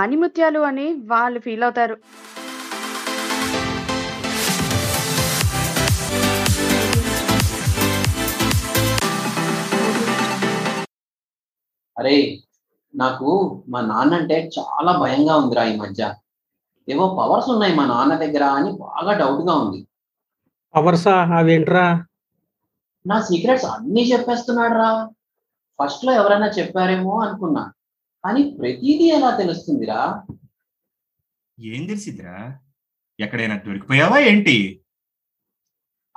ఆనిముత్యాలు అని వాళ్ళు ఫీల్ అవుతారు. అరే, నాకు మా నాన్న అంటే చాలా భయంగా ఉందిరా, ఈ మధ్య ఏవో పవర్స్ ఉన్నాయి మా నాన్న దగ్గర అని బాగా డౌట్ గా ఉంది. పవర్సా? అవేంట్రా? నా సీక్రెట్స్ అన్నీ చెప్పేస్తున్నాడు రా. ఫస్ట్ లో ఎవరైనా చెప్పారేమో అనుకున్నా, కానీ ప్రతిదీ ఎలా తెలుస్తుందిరా? ఏం తెలిసిద్దిరా? ఎక్కడైనా దొరికిపోయావా ఏంటి?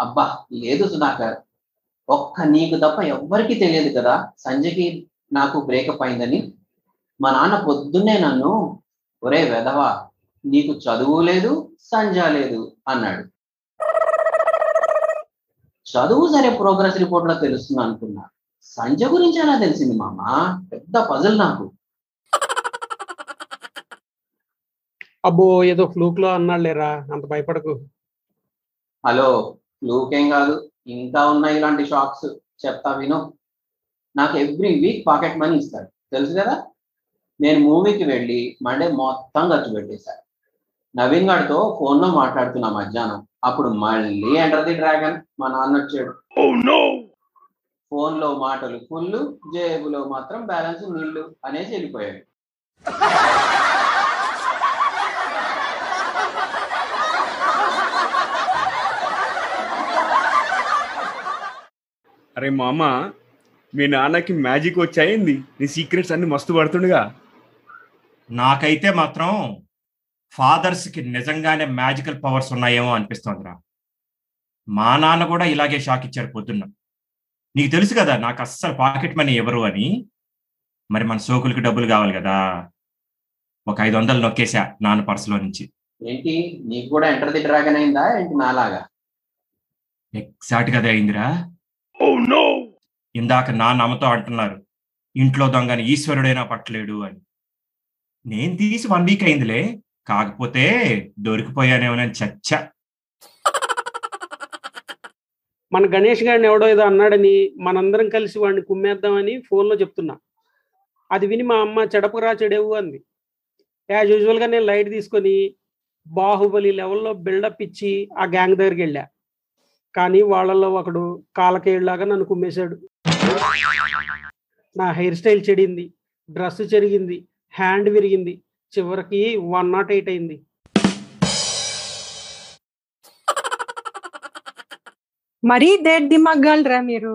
అబ్బా లేదు సుధాకర్, ఒక్క నీకు తప్ప ఎవ్వరికి తెలియదు కదా సంజయ్కి నాకు బ్రేకప్ అయిందని. మా నాన్న పొద్దున్నే నన్ను, ఒరే వెధవా నీకు చదువు లేదు సంజయ్ లేదు అన్నాడు. చదువు సరే, ప్రోగ్రెస్ రిపోర్ట్ లో తెలుస్తుంది అనుకున్నా, సంజయ్ గురించి అలా తెలిసింది మామ, పెద్ద పజిల్ నాకు. అబ్బో ఏదో ఫ్లూక్ లో అన్నాడు లేరా, అంత భయపడకు. హలో, ఫ్లూక్ ఏం కాదు, ఇంకా ఉన్నాయి ఇలాంటి షాక్స్. చెప్తా విను. నాకు ఎవ్రీ వీక్ పాకెట్ మనీ ఇస్తాడు తెలుసు కదా. నేను మూవీకి వెళ్ళి మండే మొత్తం ఖర్చు పెట్టేశాను. నవీన్ గారితో ఫోన్లో మాట్లాడుతున్నా మధ్యాహ్నం, అప్పుడు మళ్ళీ ఎంటర్ ది డ్రాగన్ మా నాన్న వచ్చాడు. ఫోన్లో మాటలు ఫుల్, జేబులో మాత్రం బ్యాలెన్స్ నీళ్లు అనేసి వెళ్ళిపోయాడు. అరే మామ, మీ నాన్నకి మ్యాజిక్ వచ్చాయింది, నీ సీక్రెట్స్ అన్ని మస్తు పడుతుండగా. నాకైతే మాత్రం ఫాదర్స్కి నిజంగానే మ్యాజికల్ పవర్స్ ఉన్నాయేమో అనిపిస్తోందిరా. మా నాన్న కూడా ఇలాగే షాక్ ఇచ్చారు పొద్దున్న. నీకు తెలుసు కదా నాకు అస్సలు పాకెట్ మనీ ఎవరు అని. మరి మన సోకులకి డబ్బులు కావాలి కదా, ఒక 500 నొక్కేసా నాన్న పర్సులో నుంచి. ఏంటి నీకు కూడా ఎంటర్ ది డ్రాగన్ అయిందా ఏంటి నాలాగా? ఎగ్జాక్ట్ గా అయిందిరా. ఇందాక నాన్న అమ్మతో అంటున్నారు ఇంట్లో దొంగని ఈశ్వరుడైనా పట్టలేడు అని. నేను తీసి 1 వీక్ అయిందిలే, కాకపోతే దొరికిపోయానేమోనని చచ్చా. మన గణేష్ గారిని ఎవడో ఏదో అన్నాడని మనందరం కలిసి వాడిని కుమ్మేద్దామని ఫోన్లో చెప్తున్నా. అది విని మా అమ్మ చెడపురా చెడేవు అంది. యాజ్ యూజువల్గా నేను లైట్ తీసుకొని బాహుబలి లెవెల్లో బిల్డప్ ఇచ్చి ఆ గ్యాంగ్ దగ్గరికి వెళ్ళా. కానీ వాళ్ళల్లో ఒకడు కాలకేళ్ళలాగా నన్ను కుమ్మేశాడు. నా హెయిర్ స్టైల్ చెడింది, డ్రెస్ చెరిగింది, హ్యాండ్ విరిగింది, చివరికి 108 అయింది. మరీ డేట్ దిమాగ్గాలరా మీరు,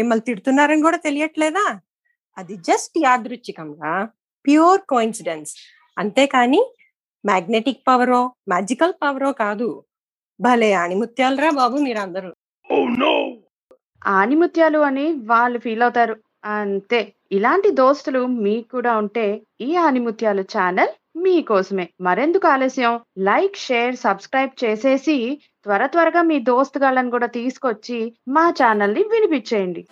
మిమ్మల్ని తిడుతున్నారని కూడా తెలియట్లేదా? అది జస్ట్ యాదృచ్ఛికంగా ప్యూర్ కోఇన్సిడెన్స్ అంతేకాని మ్యాగ్నెటిక్ పవరో మ్యాజికల్ పవరో కాదు. భలే ఆణిముత్యాలరా బాబు మీరందరూ. ఆణిముత్యాలు అని వాళ్ళు ఫీల్ అవుతారు అంతే. ఇలాంటి దోస్తులు మీకు కూడా ఉంటే ఈ ఆణిముత్యాలు ఛానల్ మీకోసమే. మరెందుకు ఆలస్యం, లైక్ షేర్ సబ్స్క్రైబ్ చేసేసి త్వరగా మీ దోస్తుగాళ్ళని కూడా తీసుకొచ్చి మా ఛానల్ ని వినిపించేయండి.